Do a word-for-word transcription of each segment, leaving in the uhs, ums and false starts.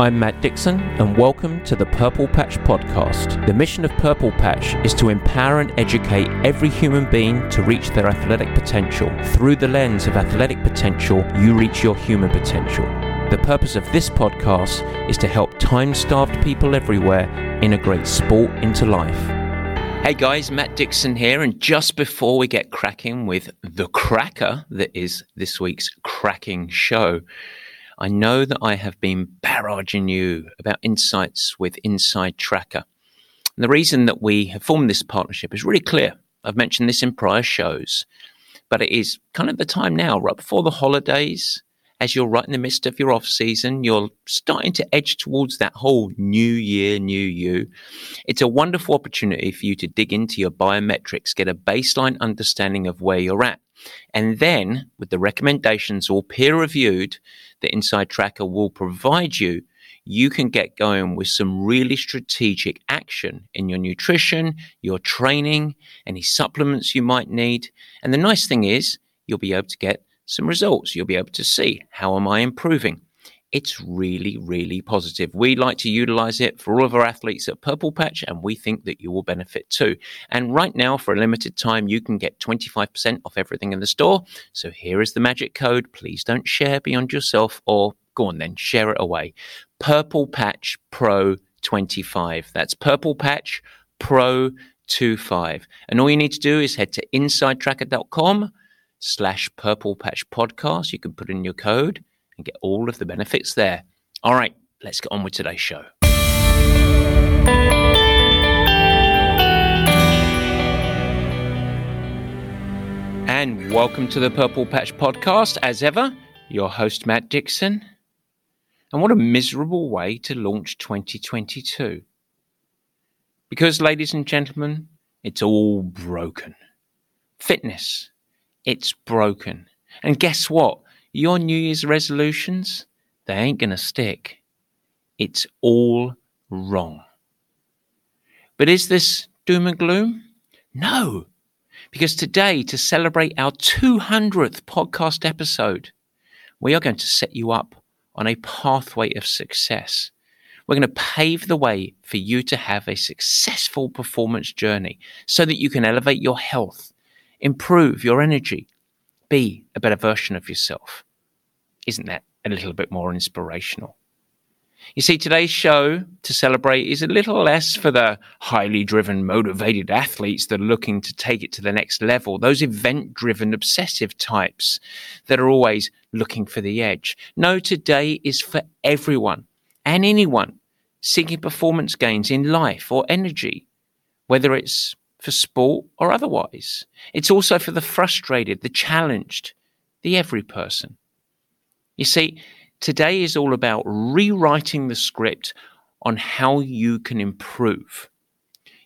I'm Matt Dixon and welcome to the Purple Patch podcast. The mission of Purple Patch is to empower and educate every human being to reach their athletic potential. Through the lens of athletic potential, you reach your human potential. The purpose of this podcast is to help time-starved people everywhere integrate sport into life. Hey guys, Matt Dixon here, and just before we get cracking with the cracker that is this week's cracking show, I know that I have been barraging you about insights with InsideTracker. And the reason that we have formed this partnership is really clear. I've mentioned this in prior shows, but it is kind of the time now, right before the holidays, as you're right in the midst of your off season, you're starting to edge towards that whole new year, new you. It's a wonderful opportunity for you to dig into your biometrics, get a baseline understanding of where you're at. And then with the recommendations all peer reviewed that InsideTracker will provide you, you can get going with some really strategic action in your nutrition, your training, any supplements you might need. And the nice thing is you'll be able to get some results. You'll be able to see, how am I improving? It's really, really positive. We like to utilize it for all of our athletes at Purple Patch, and we think that you will benefit too. And right now, for a limited time, you can get twenty-five percent off everything in the store. So here is the magic code. Please don't share beyond yourself, or go on then, share it away. Purple Patch Pro twenty-five. That's Purple Patch Pro twenty-five. And all you need to do is head to insidetracker.com slash Purple Patch Podcast. You can put in your code and get all of the benefits there. All right, let's get on with today's show. And welcome to the Purple Patch Podcast. As ever, your host, Matt Dixon. And what a miserable way to launch twenty twenty-two. Because, ladies and gentlemen, it's all broken. Fitness, it's broken. And guess what? Your New Year's resolutions, they ain't going to stick. It's all wrong. But is this doom and gloom? No, because today, to celebrate our two hundredth podcast episode, we are going to set you up on a pathway of success. We're going to pave the way for you to have a successful performance journey so that you can elevate your health, improve your energy, be a better version of yourself. Isn't that a little bit more inspirational? You see, today's show to celebrate is a little less for the highly driven, motivated athletes that are looking to take it to the next level, those event-driven, obsessive types that are always looking for the edge. No, today is for everyone and anyone seeking performance gains in life or energy, whether it's for sport or otherwise. It's also for the frustrated, the challenged, the every person. You see, today is all about rewriting the script on how you can improve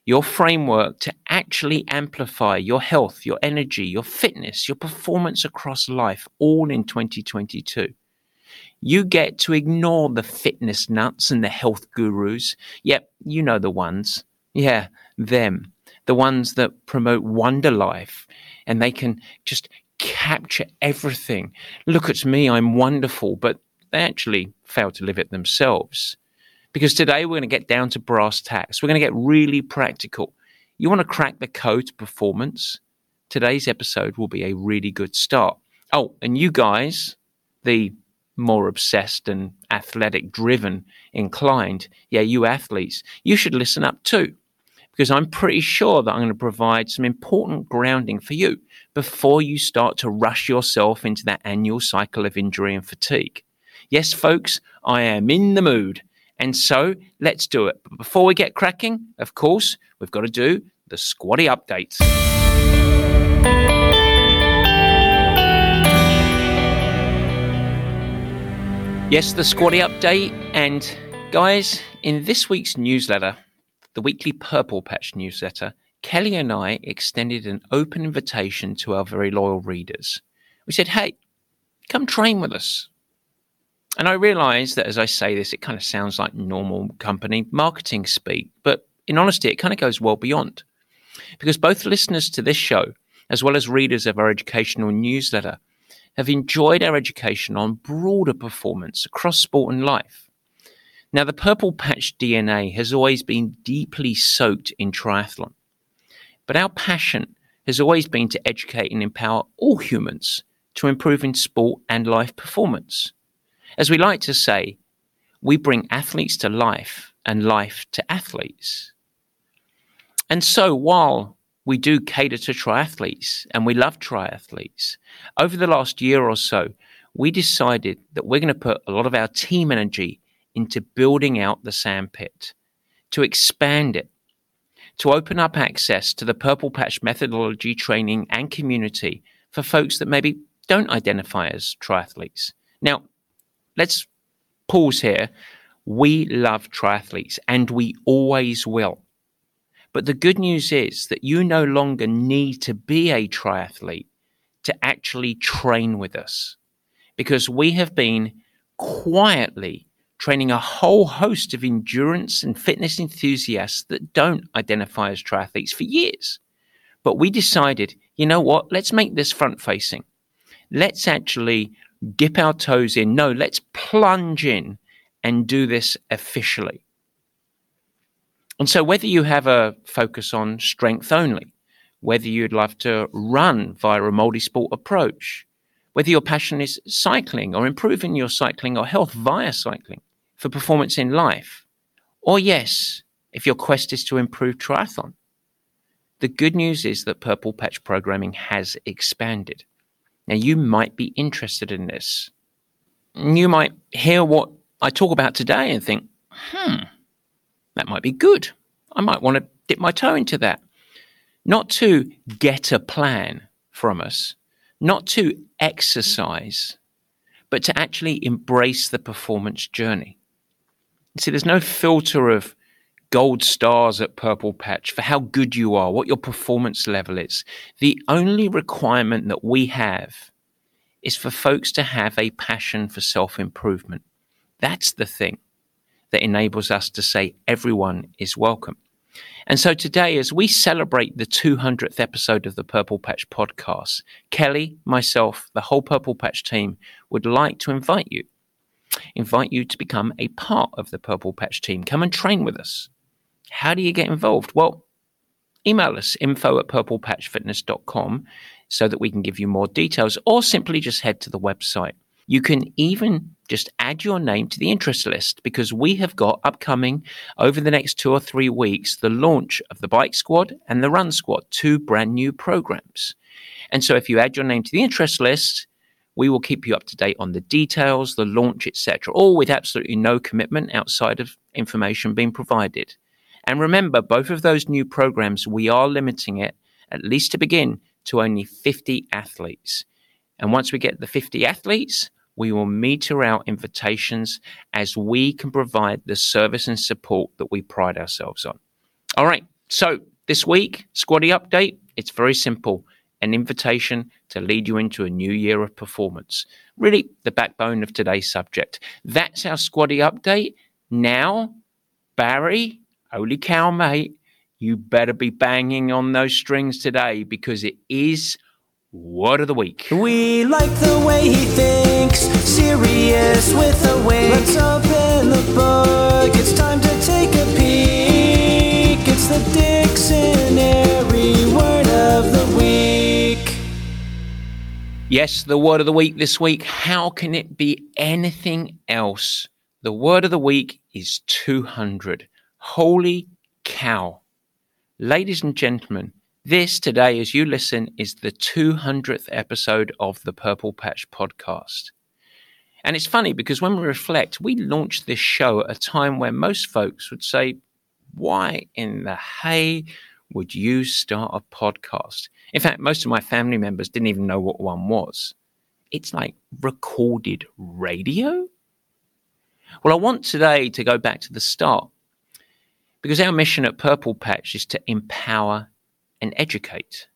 your framework to actually amplify your health, your energy, your fitness, your performance across life, all in twenty twenty-two. You get to ignore the fitness nuts and the health gurus. Yep, you know the ones. Yeah, them. The ones that promote wonder life, and they can just capture everything. Look at me, I'm wonderful, but they actually fail to live it themselves. Because today we're going to get down to brass tacks. We're going to get really practical. You want to crack the code to performance? Today's episode will be a really good start. Oh, and you guys, the more obsessed and athletic driven inclined, yeah, you athletes, you should listen up too. Because I'm pretty sure that I'm going to provide some important grounding for you before you start to rush yourself into that annual cycle of injury and fatigue. Yes, folks, I am in the mood. And so let's do it. But before we get cracking, of course, we've got to do the squatty update. Yes, the squatty update. And guys, in this week's newsletter, the weekly Purple Patch newsletter, Kelly and I extended an open invitation to our very loyal readers. We said, hey, come train with us. And I realize that as I say this, it kind of sounds like normal company marketing speak, but in honesty, it kind of goes well beyond. Because both listeners to this show, as well as readers of our educational newsletter, have enjoyed our education on broader performance across sport and life. Now, the Purple Patch D N A has always been deeply soaked in triathlon, but our passion has always been to educate and empower all humans to improve in sport and life performance. As we like to say, we bring athletes to life and life to athletes. And so while we do cater to triathletes and we love triathletes, over the last year or so, we decided that we're going to put a lot of our team energy into building out the sandpit, to expand it, to open up access to the Purple Patch methodology, training and community for folks that maybe don't identify as triathletes. Now, let's pause here. We love triathletes and we always will. But the good news is that you no longer need to be a triathlete to actually train with us, because we have been quietly training a whole host of endurance and fitness enthusiasts that don't identify as triathletes for years. But we decided, you know what, let's make this front-facing. Let's actually dip our toes in. No, let's plunge in and do this officially. And so whether you have a focus on strength only, whether you'd love to run via a multi-sport approach, whether your passion is cycling or improving your cycling or health via cycling for performance in life, or yes, if your quest is to improve triathlon, the good news is that Purple Patch programming has expanded. Now, you might be interested in this. You might hear what I talk about today and think, hmm, that might be good. I might want to dip my toe into that. Not to get a plan from us, not to exercise, but to actually embrace the performance journey. See, there's no filter of gold stars at Purple Patch for how good you are, what your performance level is. The only requirement that we have is for folks to have a passion for self-improvement. That's the thing that enables us to say everyone is welcome. And so today, as we celebrate the two hundredth episode of the Purple Patch podcast, Kelly, myself, the whole Purple Patch team would like to invite you, invite you to become a part of the Purple Patch team. Come and train with us. How do you get involved? Well, email us info at purple patch fitness dot com so that we can give you more details, or simply just head to the website. You can even just add your name to the interest list, because we have got upcoming over the next two or three weeks the launch of the Bike Squad and the Run Squad, two brand new programs. And so if you add your name to the interest list, we will keep you up to date on the details, the launch, et cetera, all with absolutely no commitment outside of information being provided. And remember, both of those new programs, we are limiting it, at least to begin, to only fifty athletes. And once we get the fifty athletes, we will meter out invitations as we can provide the service and support that we pride ourselves on. All right, so this week, Squatty Update, it's very simple. An invitation to lead you into a new year of performance. Really the backbone of today's subject. That's our Squatty Update. Now, Barry, holy cow, mate, you better be banging on those strings today, because it is Word of the Week. We like the way he thinks, serious with a wink. Let's open the book, it's time to take a peek. It's the Dictionary Word of the Week. Yes, the word of the week this week. How can it be anything else? The word of the week is two hundred. Holy cow. Ladies and gentlemen, this today, as you listen, is the two hundredth episode of the Purple Patch podcast. And it's funny, because when we reflect, we launched this show at a time where most folks would say, why in the hay would you start a podcast? In fact, most of my family members didn't even know what one was. It's like recorded radio? Well, I want today to go back to the start, because our mission at Purple Patch is to empower and educate.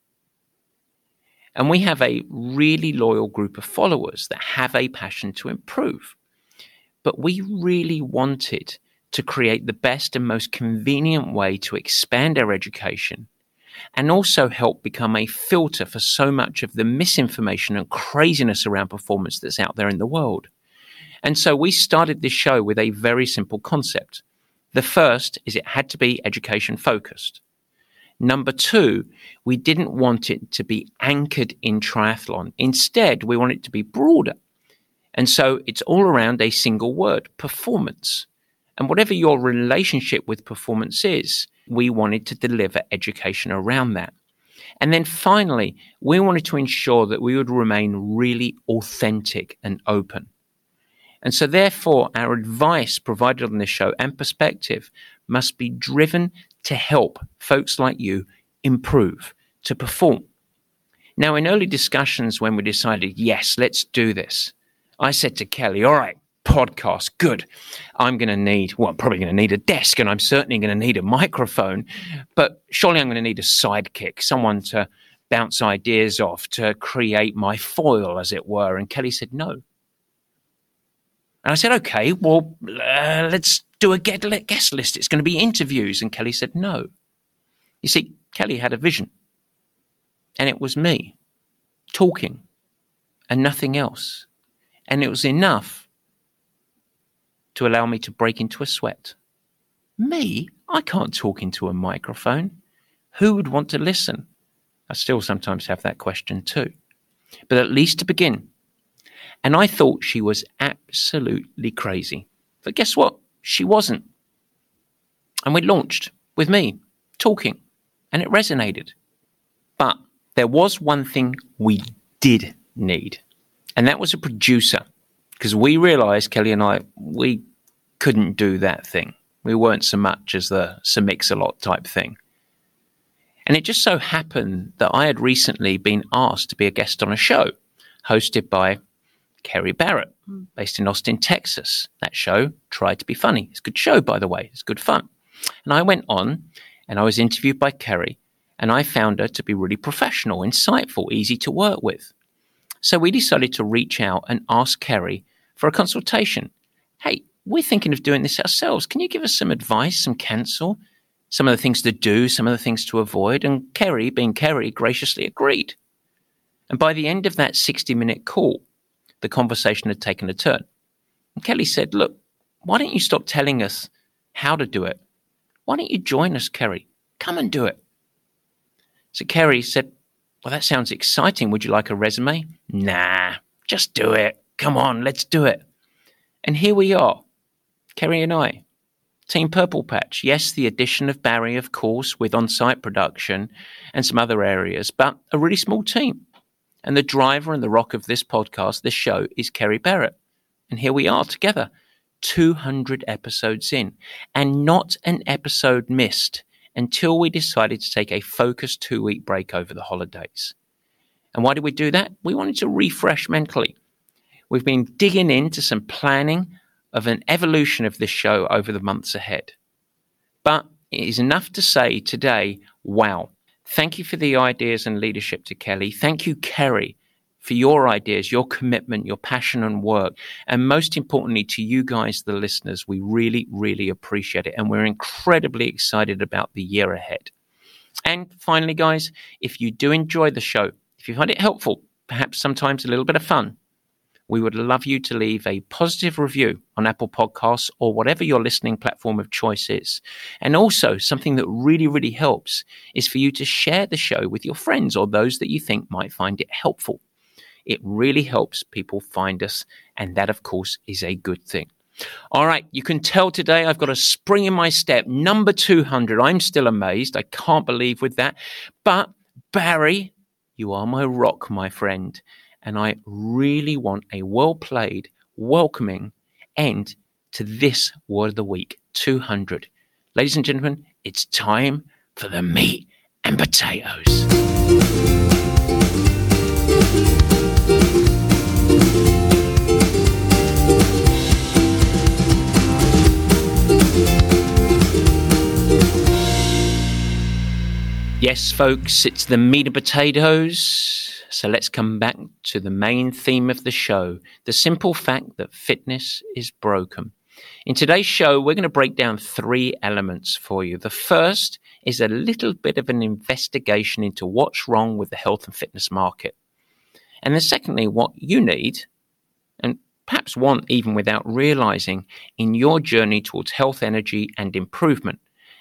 And we have a really loyal group of followers that have a passion to improve. But we really wanted to create the best and most convenient way to expand our education and also help become a filter for so much of the misinformation and craziness around performance that's out there in the world. And so we started this show with a very simple concept. The first is it had to be education focused. Number two, we didn't want it to be anchored in triathlon. Instead, we want it to be broader. And so it's all around a single word, performance. And whatever your relationship with performance is, we wanted to deliver education around that. And then finally, we wanted to ensure that we would remain really authentic and open. And so therefore, our advice provided on this show and perspective must be driven to help folks like you improve, to perform. Now, in early discussions when we decided, yes, let's do this, I said to Kelly, all right, podcast, good. I'm going to need, well, I'm probably going to need a desk, and I'm certainly going to need a microphone, but surely I'm going to need a sidekick, someone to bounce ideas off, to create my foil, as it were. And Kelly said no. And I said, okay, well, uh, let's do a guest list. It's going to be interviews. And Kelly said no. You see, Kelly had a vision. And it was me talking and nothing else. And it was enough to allow me to break into a sweat. Me? I can't talk into a microphone. Who would want to listen? I still sometimes have that question too. But at least to begin. And I thought she was absolutely crazy. But guess what? She wasn't. And we launched with me talking, and it resonated. But there was one thing we did need, and that was a producer, because we realized, Kelly and I, we couldn't do that thing. We weren't so much as the Mix-a-Lot type thing. And it just so happened that I had recently been asked to be a guest on a show hosted by Kerry Barrett, based in Austin, Texas. That show tried to be funny. It's a good show, by the way. It's good fun. And I went on and I was interviewed by Kerry, and I found her to be really professional, insightful, easy to work with. So we decided to reach out and ask Kerry for a consultation. Hey, we're thinking of doing this ourselves. Can you give us some advice, some counsel, some of the things to do, some of the things to avoid? And Kerry, being Kerry, graciously agreed. And by the end of that sixty-minute call, the conversation had taken a turn. And Kelly said, look, why don't you stop telling us how to do it? Why don't you join us, Kerry? Come and do it. So Kerry said, well, that sounds exciting. Would you like a resume? Nah, just do it. Come on, let's do it. And here we are, Kerry and I, Team Purple Patch. Yes, the addition of Barry, of course, with on-site production and some other areas, but a really small team. And the driver and the rock of this podcast, this show, is Kerry Barrett. And here we are together, two hundred episodes in, and not an episode missed until we decided to take a focused two-week break over the holidays. And why did we do that? We wanted to refresh mentally. We've been digging into some planning of an evolution of this show over the months ahead. But it is enough to say today, wow. Thank you for the ideas and leadership to Kelly. Thank you, Kerry, for your ideas, your commitment, your passion and work. And most importantly, to you guys, the listeners, we really, really appreciate it. And we're incredibly excited about the year ahead. And finally, guys, if you do enjoy the show, if you find it helpful, perhaps sometimes a little bit of fun, we would love you to leave a positive review on Apple Podcasts or whatever your listening platform of choice is. And also, something that really, really helps is for you to share the show with your friends or those that you think might find it helpful. It really helps people find us, and that, of course, is a good thing. All right, you can tell today I've got a spring in my step, number two hundred. I'm still amazed. I can't believe with that. But, Barry, you are my rock, my friend. And I really want a well-played, welcoming end to this Word of the Week, two hundred. Ladies and gentlemen, it's time for the meat and potatoes. Yes, folks, it's the meat and potatoes. So let's come back to the main theme of the show, the simple fact that fitness is broken. In today's show, we're going to break down three elements for you. The first is a little bit of an investigation into what's wrong with the health and fitness market. And then secondly, what you need and perhaps want even without realizing, in your journey towards health, energy, and improvement.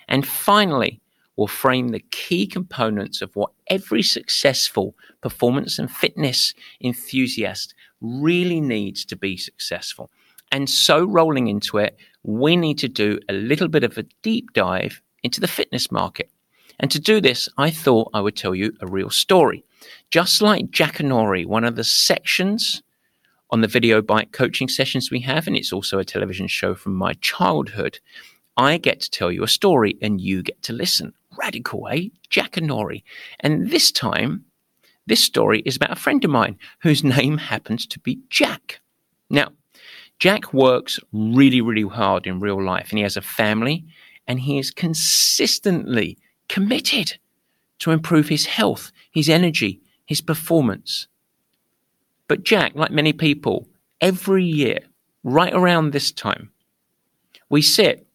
And finally, we'll frame the key components of what every successful performance and fitness enthusiast really needs to be successful. And so rolling into it, we need to do a little bit of a deep dive into the fitness market. And to do this, I thought I would tell you a real story. Just like Jackanory, one of the sections on the video bike coaching sessions we have, and it's also a television show from my childhood, I get to tell you a story and you get to listen. Radical, eh? Jackanory. And this time, this story is about a friend of mine whose name happens to be Jack. Now, Jack works really, really hard in real life, and he has a family, and he is consistently committed to improve his health, his energy, his performance. But Jack, like many people, every year, right around this time, we sit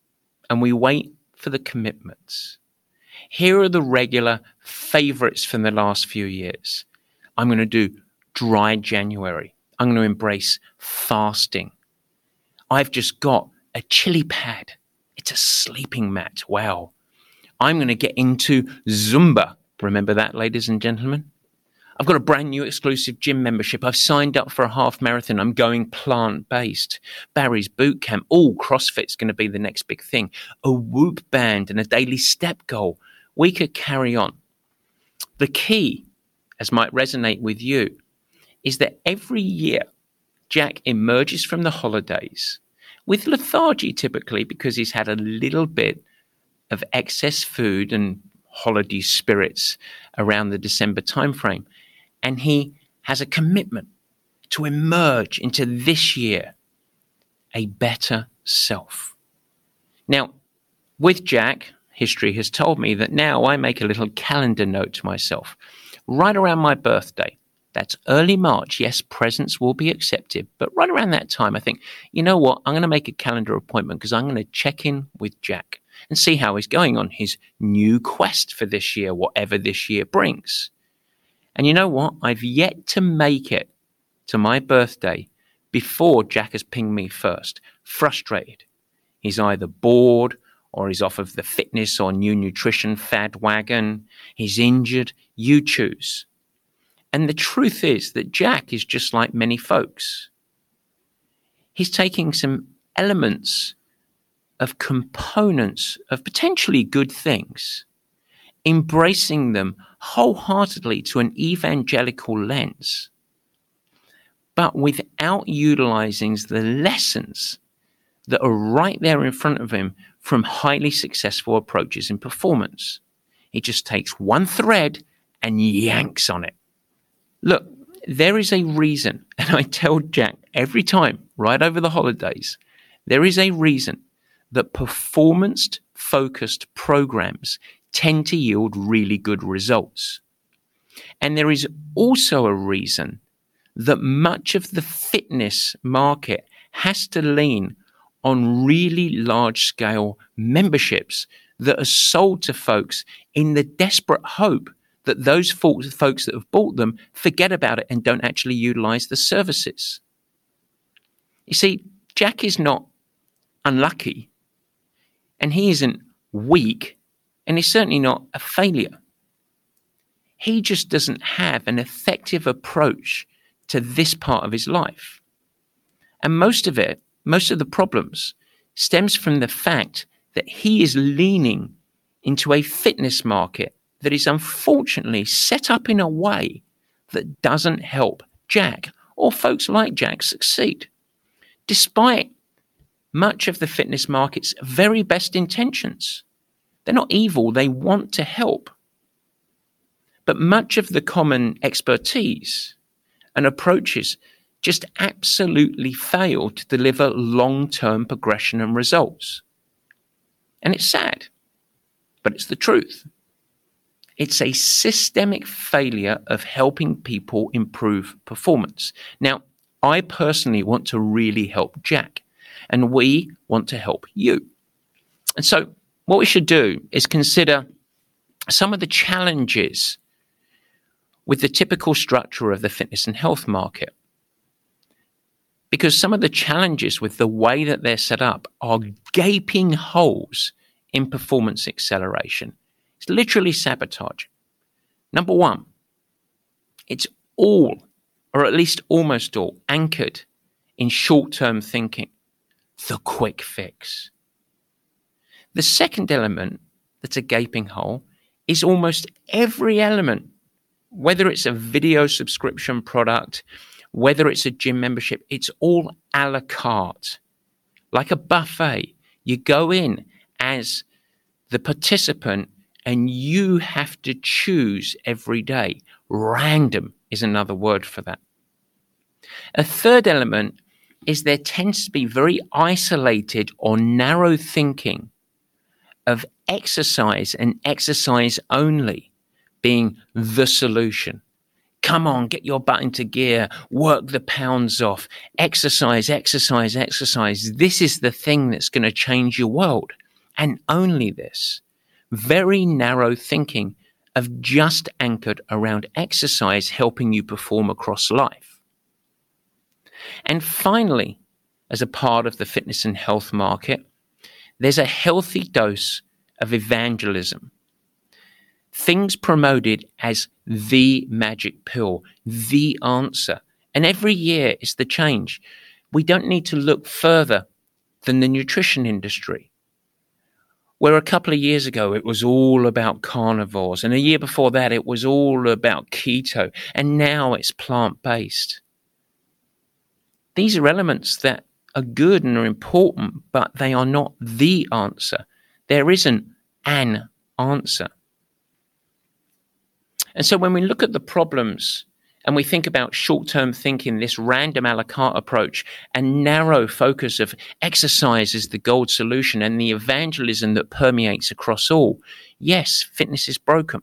and we wait for the commitments. Here are the regular favorites from the last few years. I'm going to do dry January. I'm going to embrace fasting. I've just got a chili pad. It's a sleeping mat. Wow. I'm going to get into Zumba. Remember that, ladies and gentlemen? I've got a brand new exclusive gym membership. I've signed up for a half marathon. I'm going plant-based. Barry's Bootcamp. All CrossFit's going to be the next big thing. A WHOOP band and a daily step goal. We could carry on. The key, as might resonate with you, is that every year Jack emerges from the holidays with lethargy, typically because he's had a little bit of excess food and holiday spirits around the December timeframe. And he has a commitment to emerge into this year a better self. Now, with Jack, history has told me that now I make a little calendar note to myself. Right around my birthday, that's early March. Yes, presents will be accepted. But right around that time, I think, you know what? I'm going to make a calendar appointment because I'm going to check in with Jack and see how he's going on his new quest for this year, whatever this year brings. And you know what? I've yet to make it to my birthday before Jack has pinged me first, frustrated. He's either bored or he's off of the fitness or new nutrition fad wagon. He's injured. You choose. And the truth is that Jack is just like many folks. He's taking some elements of components of potentially good things, embracing them wholeheartedly to an evangelical lens, but without utilizing the lessons that are right there in front of him from highly successful approaches in performance. He just takes one thread and yanks on it. Look, there is a reason, and I tell Jack every time, right over the holidays, there is a reason that performance-focused programs tend to yield really good results. And there is also a reason that much of the fitness market has to lean on really large-scale memberships that are sold to folks in the desperate hope that those folks that have bought them forget about it and don't actually utilize the services. You see, Jack is not unlucky, and he isn't weak, and he's certainly not a failure. He just doesn't have an effective approach to this part of his life. And most of it, most of the problems, stems from the fact that he is leaning into a fitness market that is unfortunately set up in a way that doesn't help Jack or folks like Jack succeed, despite much of the fitness market's very best intentions. They're not evil. They want to help. But much of the common expertise and approaches just absolutely fail to deliver long-term progression and results. And it's sad, but it's the truth. It's a systemic failure of helping people improve performance. Now, I personally want to really help Jack, and we want to help you. And so what we should do is consider some of the challenges with the typical structure of the fitness and health market. because some of the challenges with the way that they're set up are gaping holes in performance acceleration. It's literally sabotage. Number one, it's all, or at least almost all, anchored in short-term thinking, the quick fix. The second element that's a gaping hole is almost every element, whether it's a video subscription product, whether it's a gym membership, it's all a la carte. Like a buffet, you go in as the participant and you have to choose every day. Random is another word for that. A third element is there tends to be very isolated or narrow thinking of exercise and exercise only being the solution. Come on, get your butt into gear, work the pounds off, exercise, exercise, exercise. This is the thing that's going to change your world. And only this. Very narrow thinking of just anchored around exercise helping you perform across life. And finally, as a part of the fitness and health market, there's a healthy dose of evangelism. Things promoted as the magic pill, the answer. And every year is the change. We don't need to look further than the nutrition industry, where a couple of years ago it was all about carnivores, and a year before that it was all about keto, and now it's plant-based. These are elements that are good and are important, but they are not the answer. There isn't an answer. And so when we look at the problems and we think about short-term thinking, this random a la carte approach and narrow focus of exercise is the gold solution and the evangelism that permeates across all, yes, fitness is broken.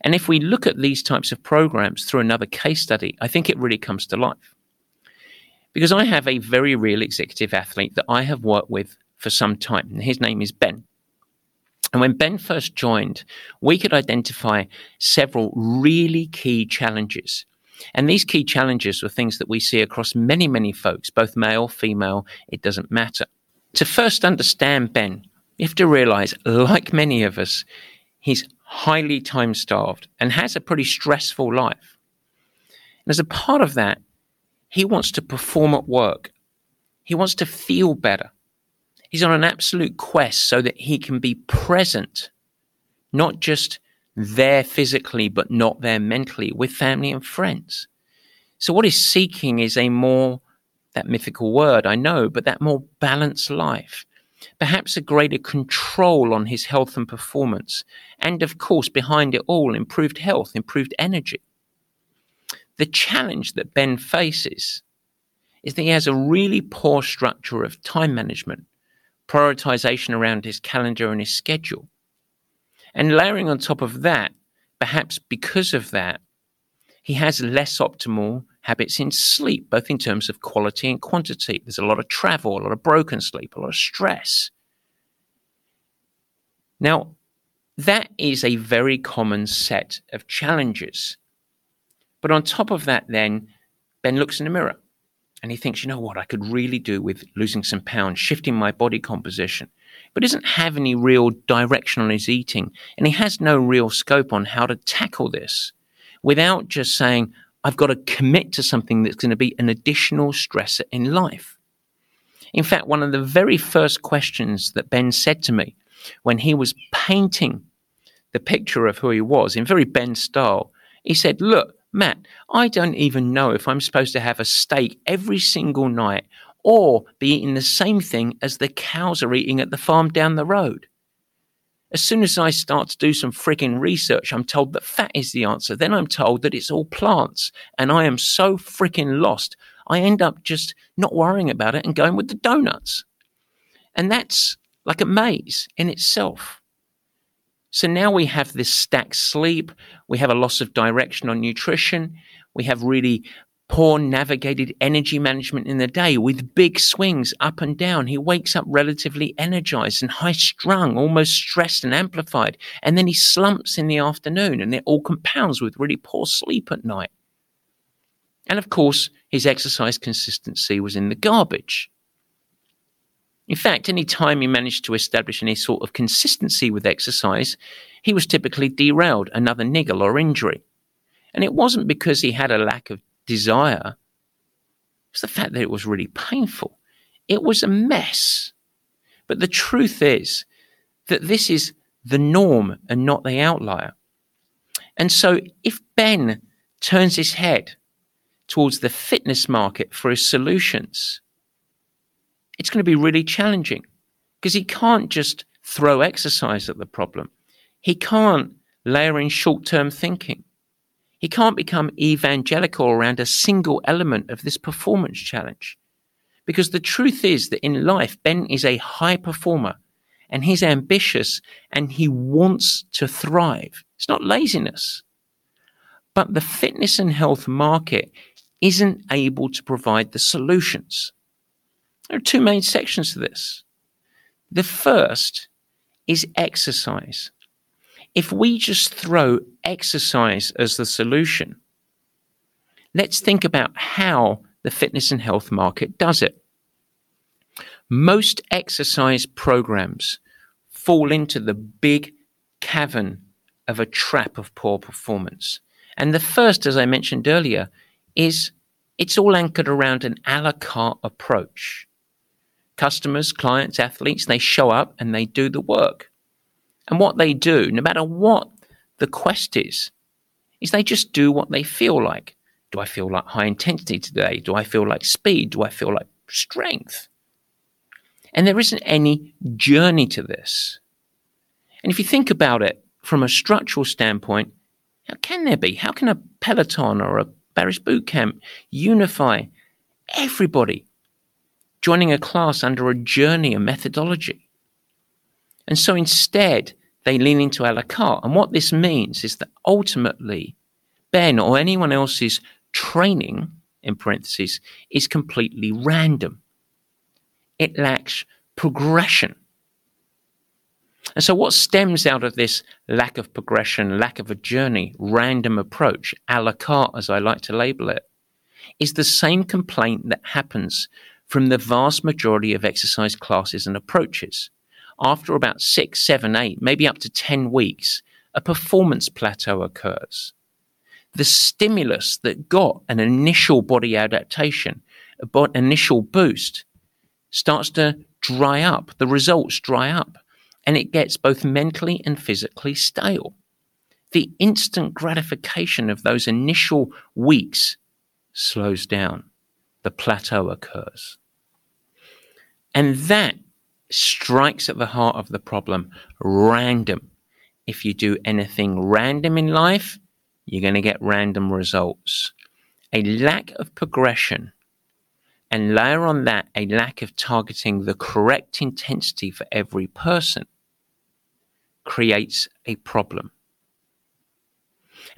And if we look at these types of programs through another case study, I think it really comes to life. Because I have a very real executive athlete that I have worked with for some time. And his name is Ben. And when Ben first joined, we could identify several really key challenges. And these key challenges were things that we see across many, many folks, both male, female, it doesn't matter. To first understand Ben, you have to realize, like many of us, he's highly time-starved and has a pretty stressful life. And as a part of that, he wants to perform at work. He wants to feel better. He's on an absolute quest so that he can be present, not just there physically, but not there mentally with family and friends. So what he's seeking is a more, that mythical word, I know, but that more balanced life, perhaps a greater control on his health and performance. And of course, behind it all, improved health, improved energy. The challenge that Ben faces is that he has a really poor structure of time management, prioritization around his calendar and his schedule. And layering on top of that, perhaps because of that, he has less optimal habits in sleep, both in terms of quality and quantity. There's a lot of travel, a lot of broken sleep, a lot of stress. Now, that is a very common set of challenges. But on top of that, then, Ben looks in the mirror and he thinks, you know what, I could really do with losing some pounds, shifting my body composition, but doesn't have any real direction on his eating. And he has no real scope on how to tackle this without just saying, I've got to commit to something that's going to be an additional stressor in life. In fact, one of the very first questions that Ben said to me when he was painting the picture of who he was in very Ben style, he said, look, Matt, I don't even know if I'm supposed to have a steak every single night or be eating the same thing as the cows are eating at the farm down the road. As soon as I start to do some frigging research, I'm told that fat is the answer. Then I'm told that it's all plants, and I am so frigging lost. I end up just not worrying about it and going with the donuts. And that's like a maze in itself. So now we have this stacked sleep, we have a loss of direction on nutrition, we have really poor navigated energy management in the day with big swings up and down. He wakes up relatively energized and high strung, almost stressed and amplified, and then he slumps in the afternoon, and it all compounds with really poor sleep at night. And of course, his exercise consistency was in the garbage. In fact, any time he managed to establish any sort of consistency with exercise, he was typically derailed, another niggle or injury. And it wasn't because he had a lack of desire. It was the fact that it was really painful. It was a mess. But the truth is that this is the norm and not the outlier. And so if Ben turns his head towards the fitness market for his solutions, it's going to be really challenging because he can't just throw exercise at the problem. He can't layer in short-term thinking. He can't become evangelical around a single element of this performance challenge, because the truth is that in life, Ben is a high performer and he's ambitious and he wants to thrive. It's not laziness. But the fitness and health market isn't able to provide the solutions. There are two main sections to this. The first is exercise. If we just throw exercise as the solution, let's think about how the fitness and health market does it. Most exercise programs fall into the big cavern of a trap of poor performance. And the first, as I mentioned earlier, is it's all anchored around an a la carte approach. Customers, clients, athletes, they show up and they do the work. And what they do, no matter what the quest is, is they just do what they feel like. Do I feel like high intensity today? Do I feel like speed? Do I feel like strength? And there isn't any journey to this. And if you think about it from a structural standpoint, how can there be? How can a Peloton or a Barry's Bootcamp unify everybody joining a class under a journey, a methodology? And so instead, they lean into a la carte. And what this means is that ultimately, Ben or anyone else's training, in parentheses, is completely random. It lacks progression. And so what stems out of this lack of progression, lack of a journey, random approach, a la carte as I like to label it, is the same complaint that happens from the vast majority of exercise classes and approaches. After about six, seven, eight, maybe up to ten weeks, a performance plateau occurs. The stimulus that got an initial body adaptation, an initial boost, starts to dry up. The results dry up. And it gets both mentally and physically stale. The instant gratification of those initial weeks slows down. The plateau occurs. And that strikes at the heart of the problem, random. If you do anything random in life, you're going to get random results. A lack of progression, and layer on that a lack of targeting the correct intensity for every person, creates a problem.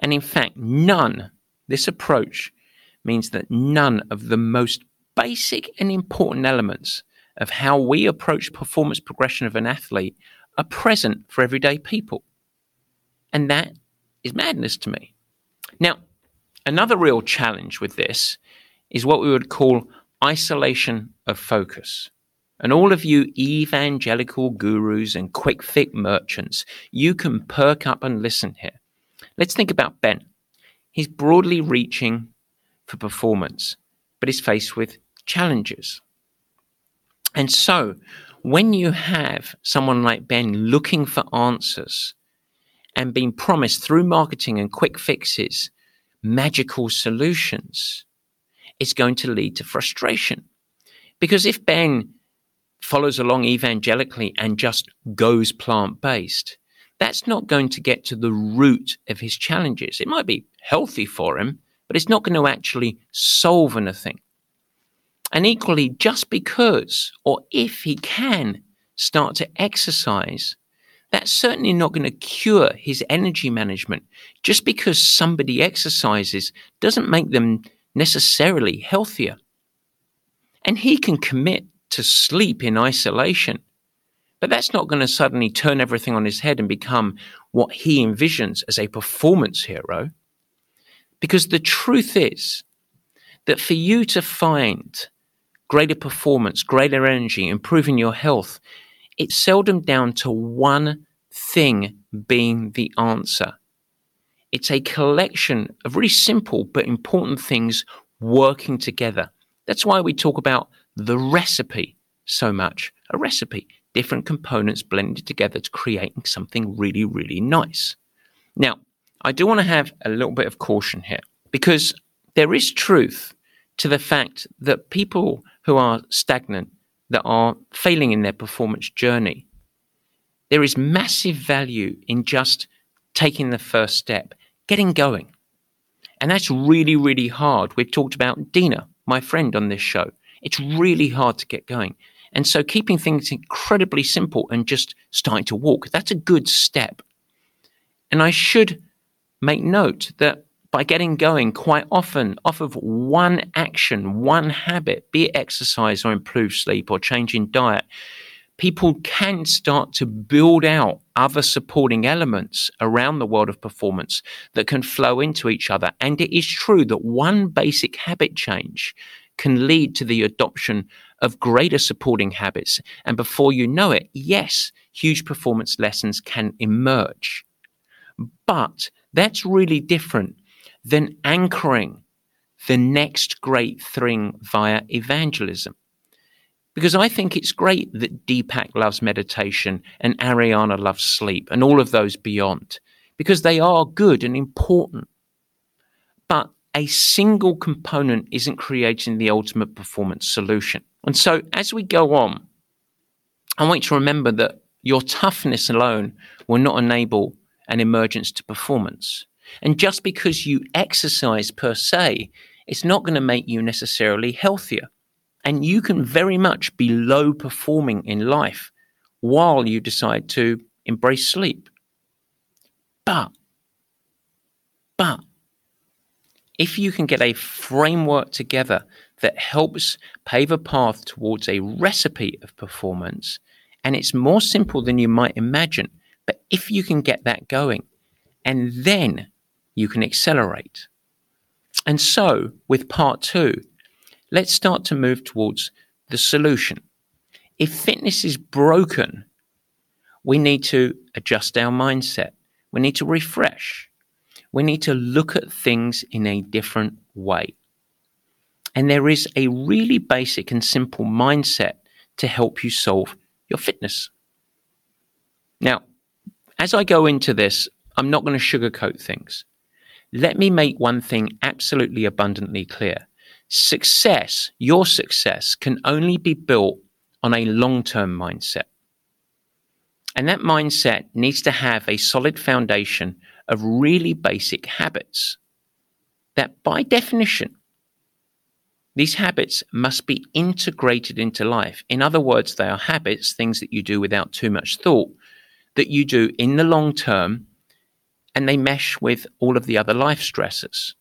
And in fact, none, this approach means that none of the most basic and important elements of how we approach performance progression of an athlete are present for everyday people. And that is madness to me. Now, another real challenge with this is what we would call isolation of focus. And all of you evangelical gurus and quick fix merchants, you can perk up and listen here. Let's think about Ben. He's broadly reaching for performance, but is faced with challenges. And so when you have someone like Ben looking for answers and being promised through marketing and quick fixes magical solutions, it's going to lead to frustration. Because if Ben follows along evangelically and just goes plant-based, that's not going to get to the root of his challenges. It might be healthy for him, but it's not going to actually solve anything. And equally, just because or if he can start to exercise, that's certainly not going to cure his energy management. Just because somebody exercises doesn't make them necessarily healthier. And he can commit to sleep in isolation, but that's not going to suddenly turn everything on his head and become what he envisions as a performance hero. Because the truth is that for you to find greater performance, greater energy, improving your health, it's seldom down to one thing being the answer. It's a collection of really simple but important things working together. That's why we talk about the recipe so much. A recipe, different components blended together to create something really, really nice. Now, I do want to have a little bit of caution here, because there is truth to the fact that people who are stagnant, that are failing in their performance journey, there is massive value in just taking the first step, getting going. And that's really, really hard. We've talked about Dina, my friend, on this show. It's really hard to get going. And so keeping things incredibly simple and just starting to walk, that's a good step. And I should make note that by getting going, quite often off of one action, one habit, be it exercise or improved sleep or changing diet, people can start to build out other supporting elements around the world of performance that can flow into each other. And it is true that one basic habit change can lead to the adoption of greater supporting habits. And before you know it, yes, huge performance lessons can emerge. But that's really different than anchoring the next great thing via evangelism. Because I think it's great that Deepak loves meditation and Ariana loves sleep and all of those beyond, because they are good and important. But a single component isn't creating the ultimate performance solution. And so as we go on, I want you to remember that your toughness alone will not enable an emergence to performance. And just because you exercise per se, it's not going to make you necessarily healthier. And you can very much be low performing in life while you decide to embrace sleep. But, but if you can get a framework together that helps pave a path towards a recipe of performance, and it's more simple than you might imagine, but if you can get that going, and then you can accelerate. And so with part two, let's start to move towards the solution. If fitness is broken, we need to adjust our mindset. We need to refresh. We need to look at things in a different way. And there is a really basic and simple mindset to help you solve your fitness. Now, as I go into this, I'm not going to sugarcoat things. Let me make one thing absolutely abundantly clear. Success, your success, can only be built on a long-term mindset. And that mindset needs to have a solid foundation of really basic habits that, by definition, these habits must be integrated into life. In other words, they are habits, things that you do without too much thought, that you do in the long term, and they mesh with all of the other life stressors.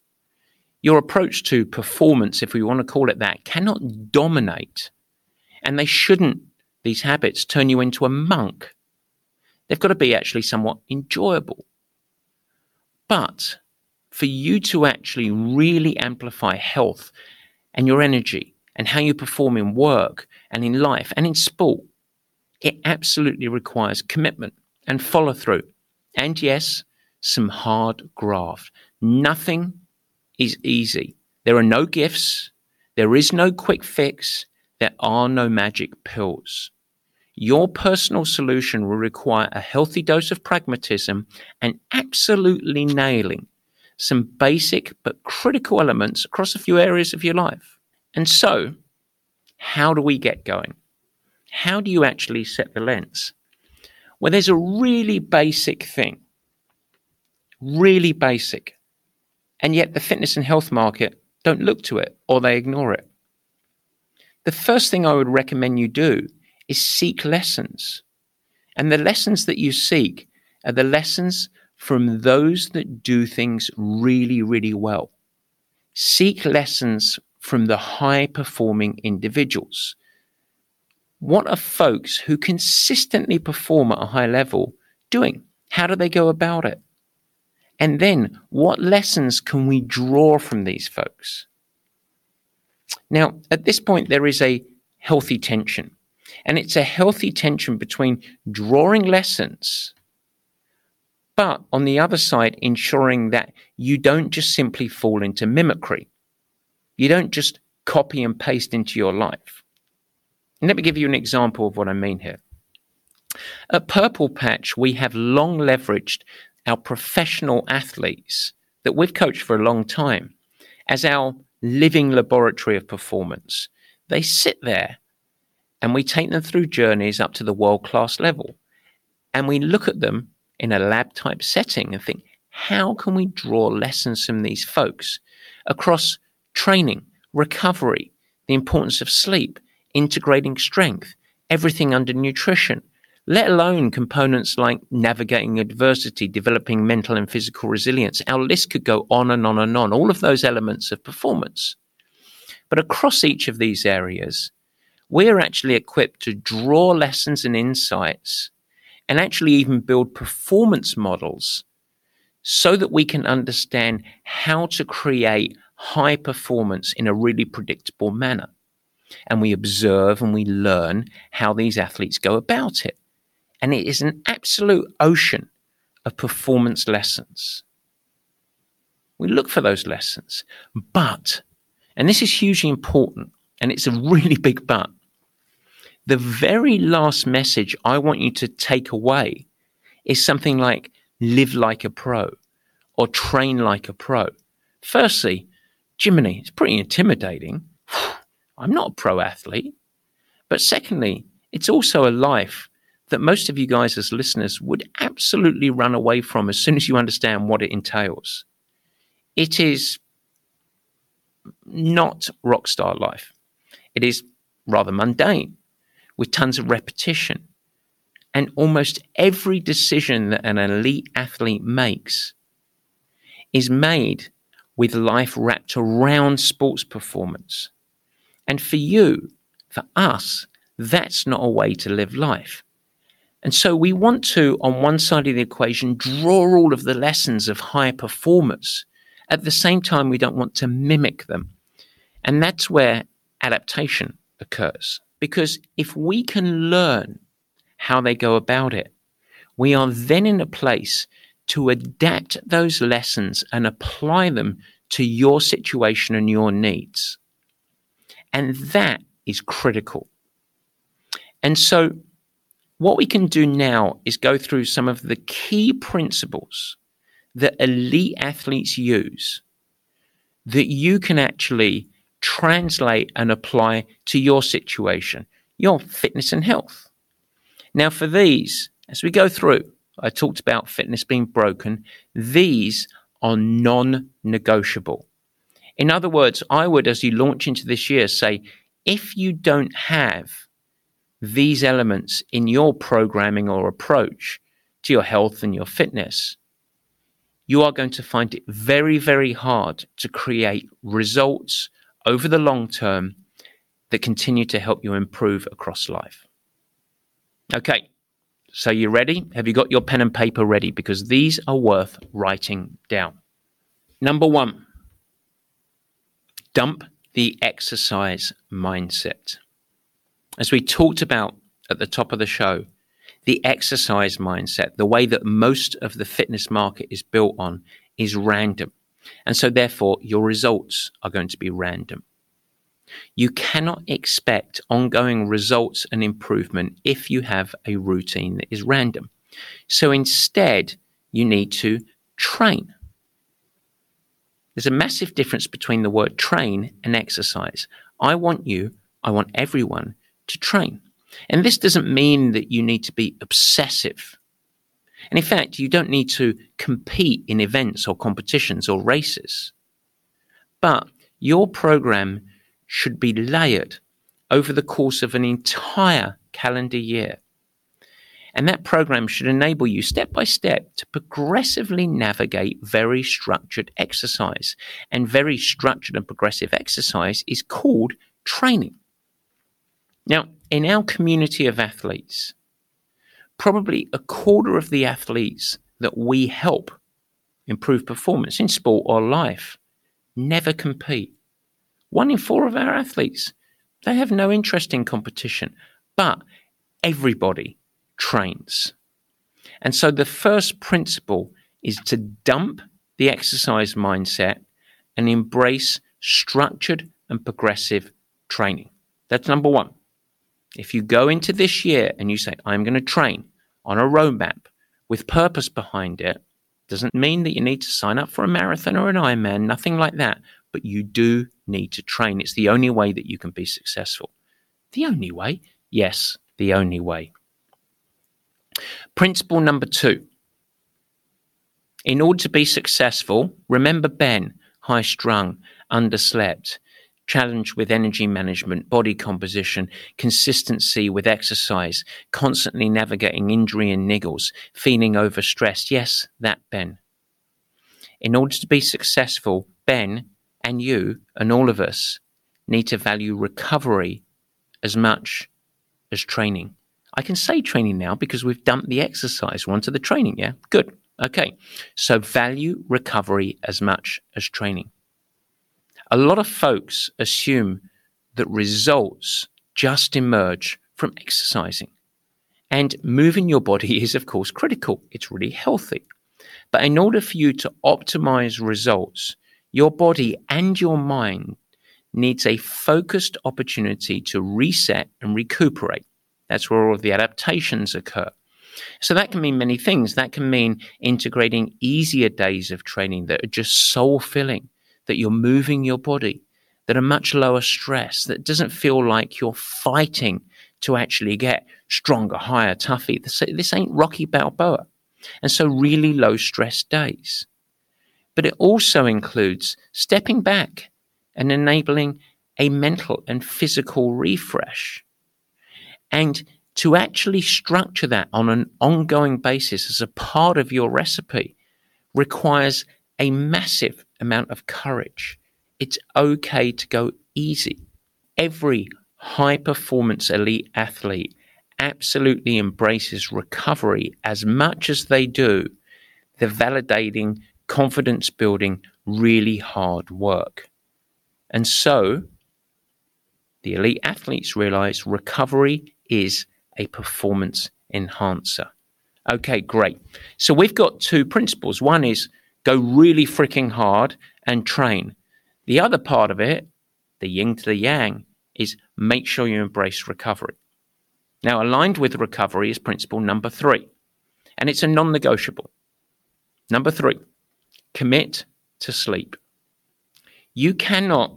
Your approach to performance, if we want to call it that, cannot dominate. And they shouldn't, these habits, turn you into a monk. They've got to be actually somewhat enjoyable. But for you to actually really amplify health and your energy and how you perform in work and in life and in sport, it absolutely requires commitment and follow through. And yes, some hard graft. Nothing is easy. There are no gifts. There is no quick fix. There are no magic pills. Your personal solution will require a healthy dose of pragmatism and absolutely nailing some basic but critical elements across a few areas of your life. And so, how do we get going? How do you actually set the lens? Well, there's a really basic thing, really basic. And yet the fitness and health market don't look to it, or they ignore it. The first thing I would recommend you do is seek lessons. And the lessons that you seek are the lessons from those that do things really, really well. Seek lessons from the high-performing individuals. What are folks who consistently perform at a high level doing? How do they go about it? And then what lessons can we draw from these folks? Now, at this point, there is a healthy tension, and it's a healthy tension between drawing lessons, but on the other side, ensuring that you don't just simply fall into mimicry. You don't just copy and paste into your life. And let me give you an example of what I mean here. At Purple Patch, we have long leveraged our professional athletes that we've coached for a long time as our living laboratory of performance. They sit there and we take them through journeys up to the world-class level. And we look at them in a lab-type setting and think, how can we draw lessons from these folks across training, recovery, the importance of sleep, integrating strength, everything under nutrition, let alone components like navigating adversity, developing mental and physical resilience. Our list could go on and on and on, all of those elements of performance. But across each of these areas, we're actually equipped to draw lessons and insights and actually even build performance models so that we can understand how to create high performance in a really predictable manner. And we observe and we learn how these athletes go about it. And it is an absolute ocean of performance lessons. We look for those lessons, but, and this is hugely important, and it's a really big but, the very last message I want you to take away is something like live like a pro or train like a pro. Firstly, Jiminy, it's pretty intimidating. I'm not a pro athlete. But secondly, it's also a life that most of you guys as listeners would absolutely run away from as soon as you understand what it entails. It is not rock star life. It is rather mundane, with tons of repetition. And almost every decision that an elite athlete makes is made with life wrapped around sports performance. And for you, for us, that's not a way to live life. And so we want to, on one side of the equation, draw all of the lessons of high performers. At the same time, we don't want to mimic them. And that's where adaptation occurs. Because if we can learn how they go about it, we are then in a place to adapt those lessons and apply them to your situation and your needs. And that is critical. And so what we can do now is go through some of the key principles that elite athletes use that you can actually translate and apply to your situation, your fitness and health. Now, for these, as we go through, I talked about fitness being broken. These are non-negotiable. In other words, I would, as you launch into this year, say, if you don't have these elements in your programming or approach to your health and your fitness, you are going to find it very, very hard to create results over the long term that continue to help you improve across life. Okay. So you ready? Have you got your pen and paper ready? Because these are worth writing down. Number one, dump the exercise mindset. As we talked about at the top of the show, the exercise mindset, the way that most of the fitness market is built on, is random. And so therefore, your results are going to be random. You cannot expect ongoing results and improvement if you have a routine that is random. So instead, you need to train. There's a massive difference between the word train and exercise. I want you, I want everyone to train. And this doesn't mean that you need to be obsessive. And in fact, you don't need to compete in events or competitions or races. But your program should be layered over the course of an entire calendar year. And that program should enable you step by step to progressively navigate very structured exercise. And very structured and progressive exercise is called training. Now, in our community of athletes, probably a quarter of the athletes that we help improve performance in sport or life never compete One in four of our athletes, they have no interest in competition, but everybody trains. And so the first principle is to dump the exercise mindset and embrace structured and progressive training. That's number one. If you go into this year and you say, I'm going to train on a roadmap with purpose behind it, doesn't mean that you need to sign up for a marathon or an Ironman, nothing like that, but you do need to train. It's the only way that you can be successful. The only way? Yes, the only way. Principle number two. In order to be successful, remember Ben, high strung, underslept, challenged with energy management, body composition, consistency with exercise, constantly navigating injury and niggles, feeling overstressed. Yes, that Ben. In order to be successful, Ben and you and all of us need to value recovery as much as training. I can say training now because we've dumped the exercise. We're onto the training, yeah? Good. Okay. So value recovery as much as training. A lot of folks assume that results just emerge from exercising. And moving your body is, of course, critical. It's really healthy. But in order for you to optimize results, your body and your mind needs a focused opportunity to reset and recuperate. That's where all of the adaptations occur. So that can mean many things. That can mean integrating easier days of training that are just soul-filling, that you're moving your body, that are much lower stress, that doesn't feel like you're fighting to actually get stronger, higher, tougher. This, this ain't Rocky Balboa. And so really low stress days. But it also includes stepping back and enabling a mental and physical refresh. And to actually structure that on an ongoing basis as a part of your recipe requires a massive amount of courage. It's okay to go easy. Every high-performance elite athlete absolutely embraces recovery as much as they do the validating, confidence-building, really hard work. And so the elite athletes realize recovery is a performance enhancer. Okay, great. So we've got two principles. One is go really freaking hard and train. The other part of it, the yin to the yang, is make sure you embrace recovery. Now, aligned with recovery is principle number three, and it's a non-negotiable. Number three, commit to sleep. You cannot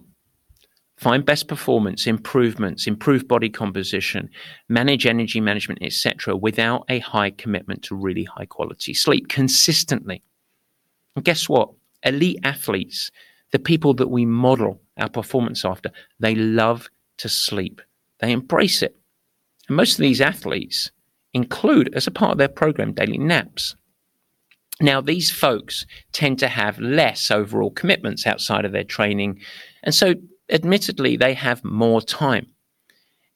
find best performance, improvements, improve body composition, manage energy management, et cetera, without a high commitment to really high quality sleep consistently. And guess what? Elite athletes, the people that we model our performance after, they love to sleep. They embrace it. And most of these athletes include, as a part of their program, daily naps. Now, these folks tend to have less overall commitments outside of their training. And so admittedly, they have more time.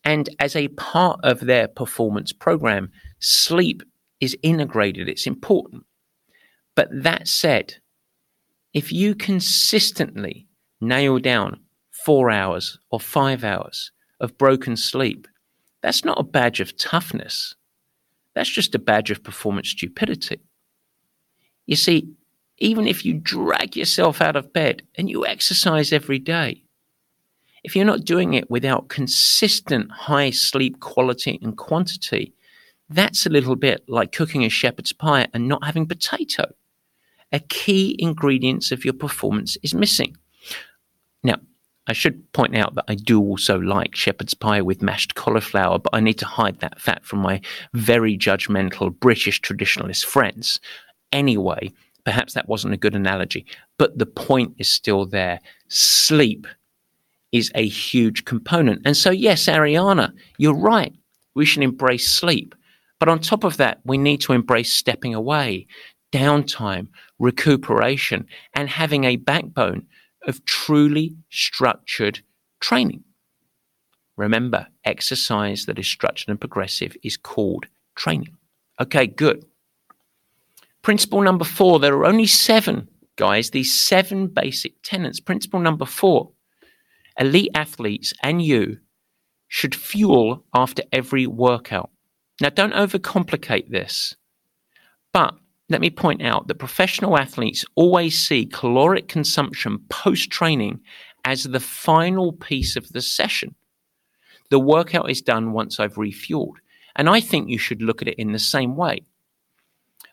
And as a part of their performance program, sleep is integrated. It's important. But that said, if you consistently nail down four hours or five hours of broken sleep, that's not a badge of toughness. That's just a badge of performance stupidity. You see, even if you drag yourself out of bed and you exercise every day, if you're not doing it without consistent high sleep quality and quantity, that's a little bit like cooking a shepherd's pie and not having potato. A key ingredient of your performance is missing. Now, I should point out that I do also like shepherd's pie with mashed cauliflower, but I need to hide that fact from my very judgmental British traditionalist friends. Anyway, perhaps that wasn't a good analogy, but the point is still there. Sleep is a huge component. And so, yes, Ariana, you're right. We should embrace sleep. But on top of that, we need to embrace stepping away, downtime, recuperation, and having a backbone of truly structured training. Remember, exercise that is structured and progressive is called training. Okay, good. Principle number four, there are only seven, guys, these seven basic tenets. Principle number four, elite athletes and you should fuel after every workout. Now, don't overcomplicate this, but let me point out that professional athletes always see caloric consumption post-training as the final piece of the session. The workout is done once I've refueled. And I think you should look at it in the same way.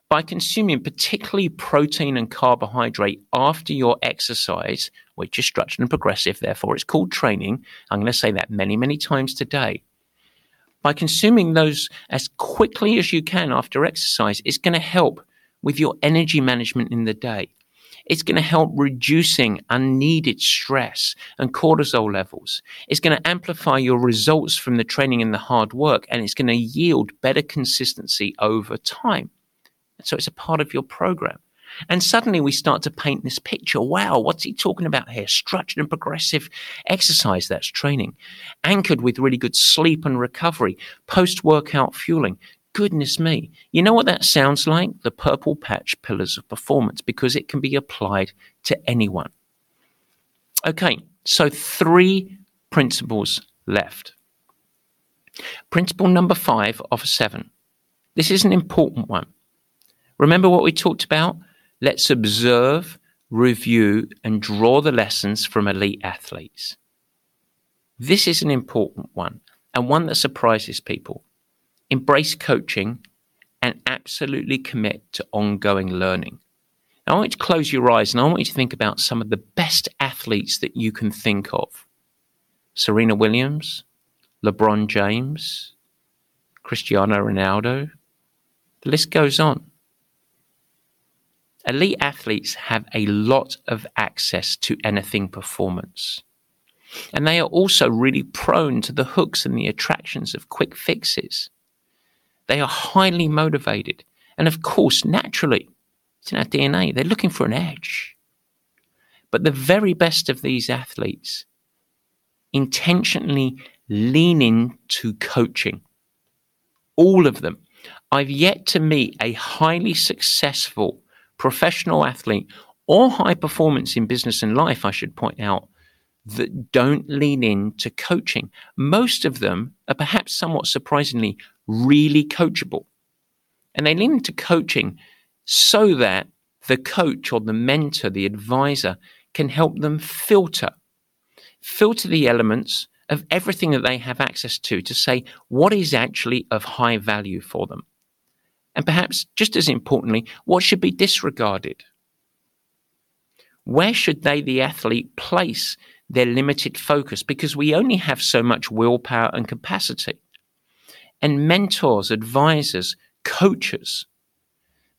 By consuming particularly protein and carbohydrate after your exercise, which is structured and progressive, therefore it's called training. I'm going to say that many, many times today. By consuming those as quickly as you can after exercise, it's going to help with your energy management in the day. It's going to help reducing unneeded stress and cortisol levels. It's going to amplify your results from the training and the hard work, and it's going to yield better consistency over time. And so it's a part of your program. And suddenly we start to paint this picture. Wow, what's he talking about here? Structured and progressive exercise, that's training. Anchored with really good sleep and recovery. Post-workout fueling. Goodness me. You know what that sounds like? The Purple Patch pillars of performance, because it can be applied to anyone. Okay, so three principles left. Principle number five of seven. This is an important one. Remember what we talked about? Let's observe, review, and draw the lessons from elite athletes. This is an important one, and one that surprises people. Embrace coaching and absolutely commit to ongoing learning. Now, I want you to close your eyes and I want you to think about some of the best athletes that you can think of. Serena Williams, LeBron James, Cristiano Ronaldo. The list goes on. Elite athletes have a lot of access to anything performance. And they are also really prone to the hooks and the attractions of quick fixes. They are highly motivated. And of course, naturally, it's in our D N A, they're looking for an edge. But the very best of these athletes intentionally lean into coaching. All of them. I've yet to meet a highly successful professional athlete or high performance in business and life, I should point out, that don't lean into coaching. Most of them are perhaps somewhat surprisingly really coachable. And they lean into coaching so that the coach or the mentor, the advisor, can help them filter, filter the elements of everything that they have access to, to say what is actually of high value for them. And perhaps just as importantly, what should be disregarded? Where should they, the athlete, place their limited focus? Because we only have so much willpower and capacity. And mentors, advisors, coaches,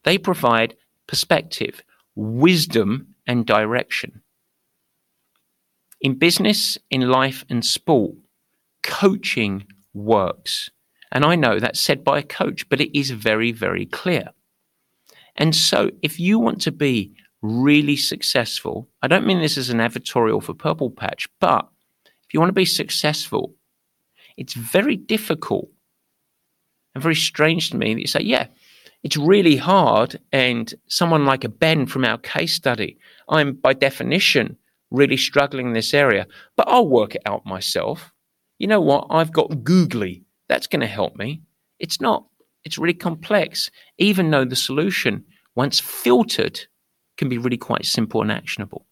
they provide perspective, wisdom, and direction. In business, in life, and sport, coaching works. And I know that's said by a coach, but it is very, very clear. And so if you want to be really successful, I don't mean this as an advertorial for Purple Patch, but if you want to be successful, it's very difficult and very strange to me that you say, yeah, it's really hard. And someone like a Ben from our case study, I'm by definition really struggling in this area, but I'll work it out myself. You know what? I've got Googly. That's going to help me. It's not. It's really complex, even though the solution, once filtered, can be really quite simple and actionable.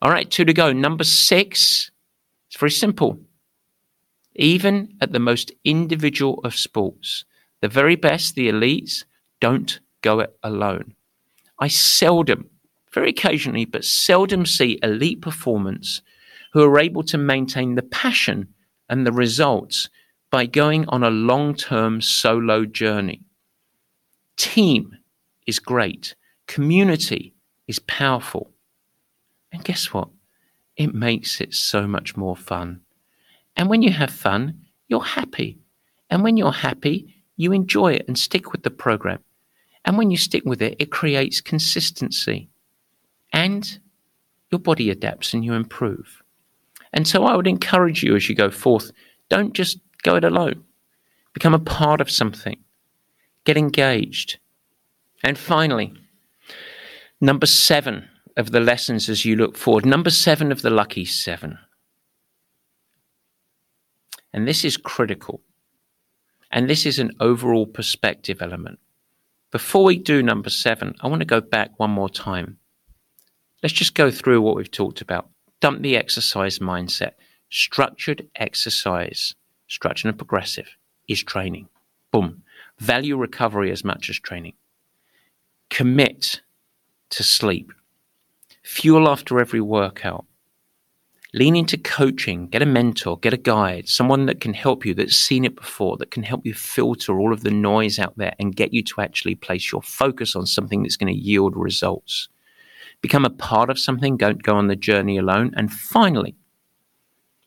All right, two to go. Number six, it's very simple. Even at the most individual of sports, the very best, the elites, don't go it alone. I seldom, very occasionally, but seldom see elite performance who are able to maintain the passion and the results by going on a long-term solo journey. Team is great. Community is powerful. And guess what? It makes it so much more fun. And when you have fun, you're happy. And when you're happy, you enjoy it and stick with the program. And when you stick with it, it creates consistency. And your body adapts and you improve. And so I would encourage you as you go forth, don't just go it alone. Become a part of something. Get engaged. And finally, number seven, of the lessons as you look forward. Number seven of the lucky seven. And this is critical. And this is an overall perspective element. Before we do number seven, I want to go back one more time. Let's just go through what we've talked about. Dump the exercise mindset. Structured exercise, structured and progressive, is training. Boom. Value recovery as much as training. Commit to sleep. Fuel after every workout. Lean into coaching. Get a mentor, get a guide, someone that can help you, that's seen it before, that can help you filter all of the noise out there and get you to actually place your focus on something that's going to yield results. Become a part of something. Don't go on the journey alone. And finally,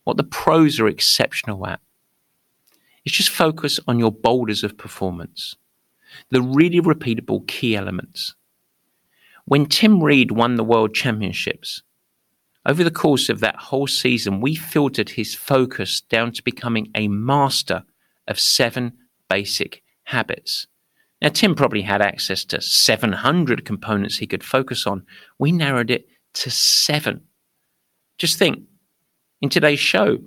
what the pros are exceptional at is just focus on your boulders of performance, the really repeatable key elements. When Tim Reed won the World Championships, over the course of that whole season, we filtered his focus down to becoming a master of seven basic habits. Now, Tim probably had access to seven hundred components he could focus on. We narrowed it to seven. Just think. In today's show,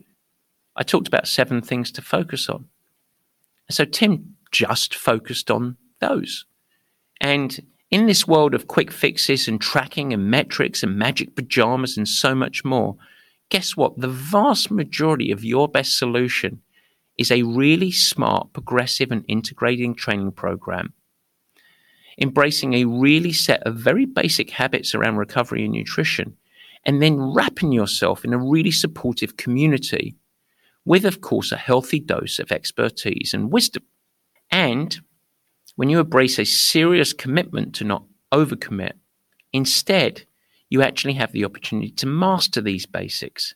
I talked about seven things to focus on. And so Tim just focused on those. And in this world of quick fixes and tracking and metrics and magic pajamas and so much more, guess what? The vast majority of your best solution is a really smart, progressive and integrating training program, embracing a really set of very basic habits around recovery and nutrition, and then wrapping yourself in a really supportive community with, of course, a healthy dose of expertise and wisdom. And when you embrace a serious commitment to not overcommit, instead, you actually have the opportunity to master these basics.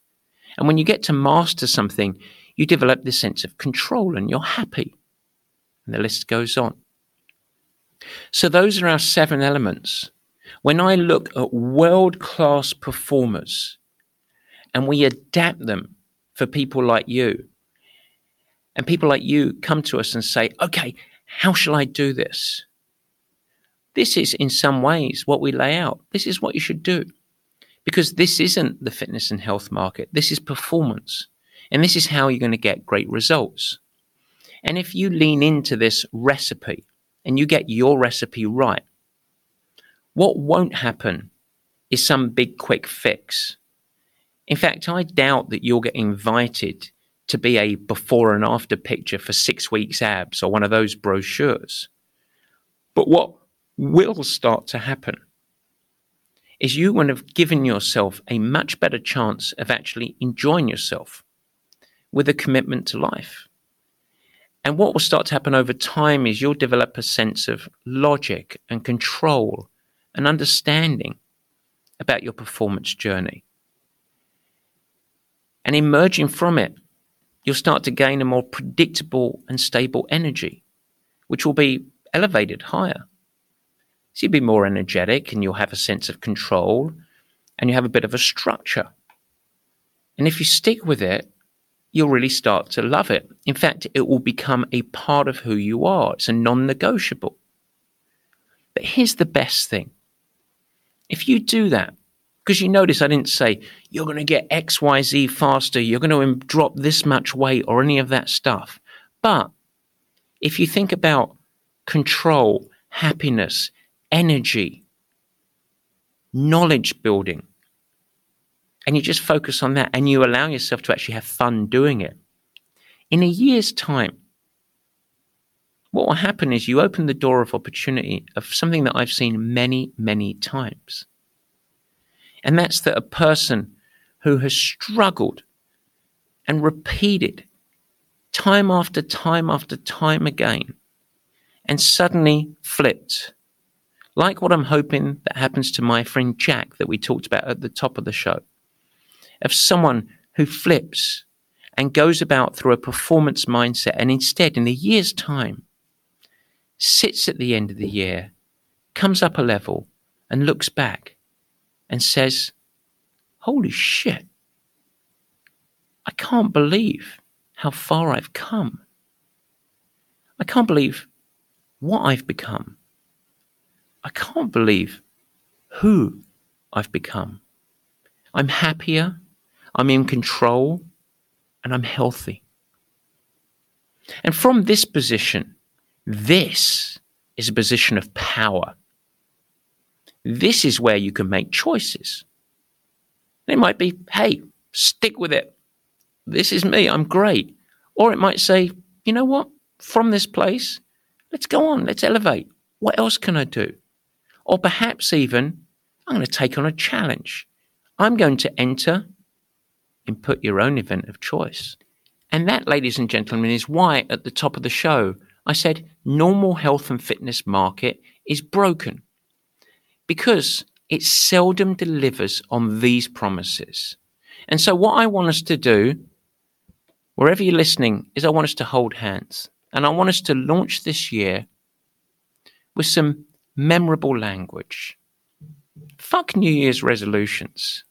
And when you get to master something, you develop this sense of control and you're happy. And the list goes on. So those are our seven elements. When I look at world-class performers and we adapt them for people like you, and people like you come to us and say, okay, how shall I do this? This is in some ways what we lay out. This is what you should do, because this isn't the fitness and health market. This is performance, and this is how you're going to get great results. And if you lean into this recipe and you get your recipe right, what won't happen is some big quick fix. In fact, I doubt that you'll get invited to be a before and after picture for six weeks abs or one of those brochures. But what will start to happen is you will have given yourself a much better chance of actually enjoying yourself with a commitment to life. And what will start to happen over time is you'll develop a sense of logic and control and understanding about your performance journey. And emerging from it, you'll start to gain a more predictable and stable energy, which will be elevated higher. So you'll be more energetic and you'll have a sense of control and you have a bit of a structure. And if you stick with it, you'll really start to love it. In fact, it will become a part of who you are. It's a non-negotiable. But here's the best thing. If you do that, because you notice I didn't say you're going to get X, Y, Z faster, you're going to drop this much weight or any of that stuff. But if you think about control, happiness, energy, knowledge building, and you just focus on that and you allow yourself to actually have fun doing it, in a year's time, what will happen is you open the door of opportunity of something that I've seen many, many times. And that's that a person who has struggled and repeated time after time after time again and suddenly flipped. Like what I'm hoping that happens to my friend Jack that we talked about at the top of the show. Of someone who flips and goes about through a performance mindset and instead in a year's time sits at the end of the year, comes up a level and looks back and says, holy shit, I can't believe how far I've come. I can't believe what I've become. I can't believe who I've become. I'm happier, I'm in control, and I'm healthy. And from this position, this is a position of power. This is where you can make choices. It might be, hey, stick with it. This is me. I'm great. Or it might say, you know what? From this place, let's go on. Let's elevate. What else can I do? Or perhaps even, I'm going to take on a challenge. I'm going to enter and put your own event of choice. And that, ladies and gentlemen, is why at the top of the show, I said normal health and fitness market is broken. Because it seldom delivers on these promises. And so what I want us to do, wherever you're listening, is I want us to hold hands. And I want us to launch this year with some memorable language. Fuck New Year's resolutions.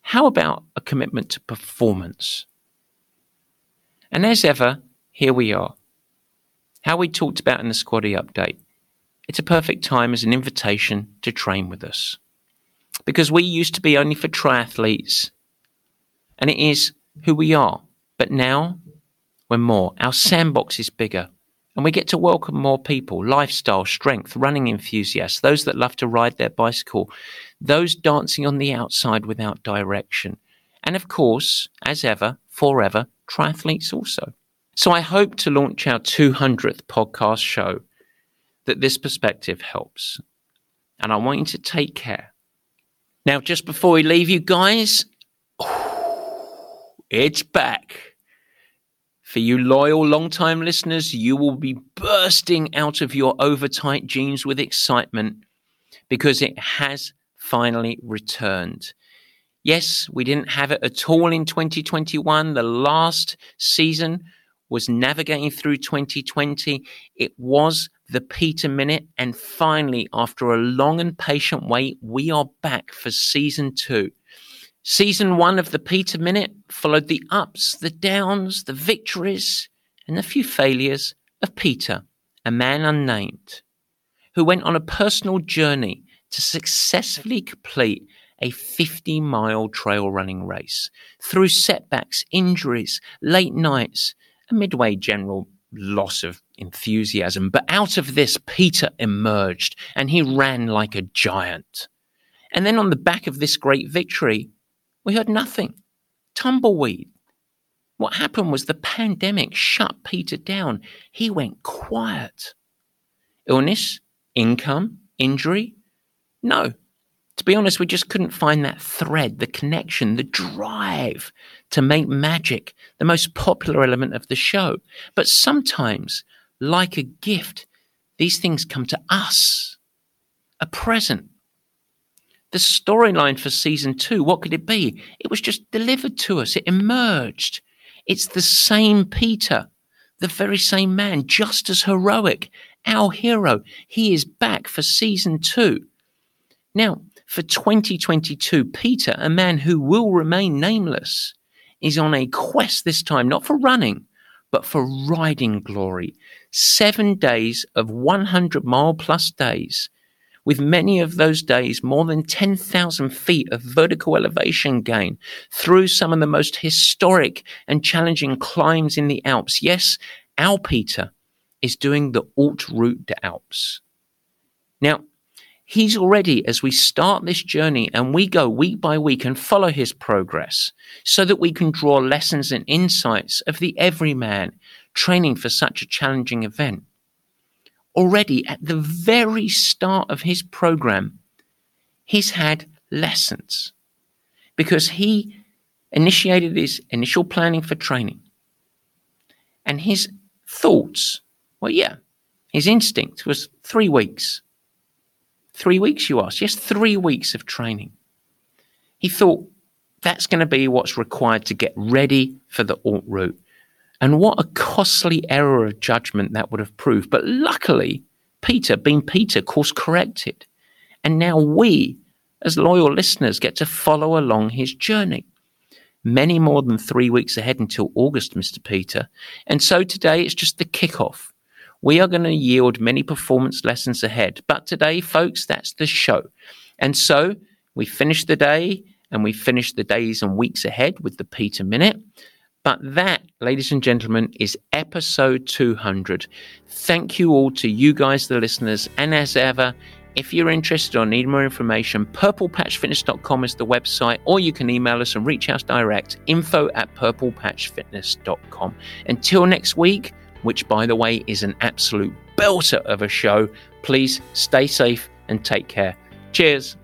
How about a commitment to performance? And as ever, here we are. How we talked about in the Squatty update. It's a perfect time as an invitation to train with us. Because we used to be only for triathletes. And it is who we are. But now, we're more. Our sandbox is bigger. And we get to welcome more people. Lifestyle, strength, running enthusiasts. Those that love to ride their bicycle. Those dancing on the outside without direction. And of course, as ever, forever, triathletes also. So I hope to launch our two hundredth podcast show that this perspective helps. And I want you to take care. Now, just before we leave you guys, it's back. For you loyal, long-time listeners, you will be bursting out of your overtight jeans with excitement because it has finally returned. Yes, we didn't have it at all in twenty twenty-one. The last season was navigating through twenty twenty. It was the Peter Minute. And finally, after a long and patient wait, we are back for season two. Season one of the Peter Minute followed the ups, the downs, the victories, and the few failures of Peter, a man unnamed, who went on a personal journey to successfully complete a fifty-mile trail running race through setbacks, injuries, late nights, a midway general loss of enthusiasm. But out of this, Peter emerged, and he ran like a giant. And then on the back of this great victory, we heard nothing. Tumbleweed. What happened was the pandemic shut Peter down. He went quiet. Illness, income, injury? No. To be honest, we just couldn't find that thread, the connection, the drive to make magic, the most popular element of the show. But sometimes, like a gift, these things come to us, a present. The storyline for season two, what could it be? It was just delivered to us. It emerged. It's the same Peter, the very same man, just as heroic, our hero. He is back for season two. Now, for twenty twenty-two, Peter, a man who will remain nameless, is on a quest this time, not for running, but for riding glory. Seven days of one hundred mile plus days, with many of those days more than ten thousand feet of vertical elevation gain through some of the most historic and challenging climbs in the Alps. Yes, our Peter is doing the Alt Route to Alps. Now, he's already, as we start this journey and we go week by week and follow his progress so that we can draw lessons and insights of the everyman training for such a challenging event. Already at the very start of his program, he's had lessons because he initiated his initial planning for training. And his thoughts, well, yeah, his instinct was three weeks. Three weeks, you ask? Yes, three weeks of training. He thought that's going to be what's required to get ready for the Alt Route. And what a costly error of judgment that would have proved. But luckily, Peter, being Peter, course corrected. And now we, as loyal listeners, get to follow along his journey. Many more than three weeks ahead until August, Mister Peter. And so today it's just the kickoff. We are going to yield many performance lessons ahead. But today, folks, that's the show. And so We finish the day and we finish the days and weeks ahead with the Peter Minute. But that, ladies and gentlemen, is episode two hundred. Thank you all to you guys, the listeners. And as ever, if you're interested or need more information, purple patch fitness dot com is the website, or you can email us and reach us direct, info at purple patch fitness dot com. Until next week, which, by the way, is an absolute belter of a show, please stay safe and take care. Cheers.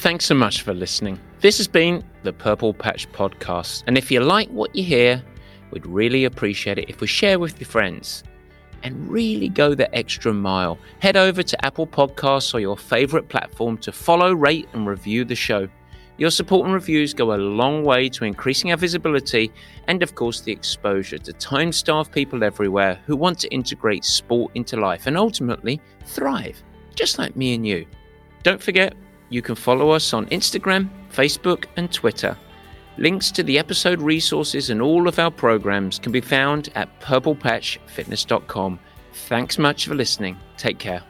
Thanks so much for listening. This has been the Purple Patch Podcast. And if you like what you hear, we'd really appreciate it if we share with your friends and really go the extra mile. Head over to Apple Podcasts or your favorite platform to follow, rate, and review the show. Your support and reviews go a long way to increasing our visibility and, of course, the exposure to time-starved people everywhere who want to integrate sport into life and ultimately thrive, just like me and you. Don't forget, you can follow us on Instagram, Facebook, and Twitter. Links to the episode resources and all of our programs can be found at purple patch fitness dot com. Thanks much for listening. Take care.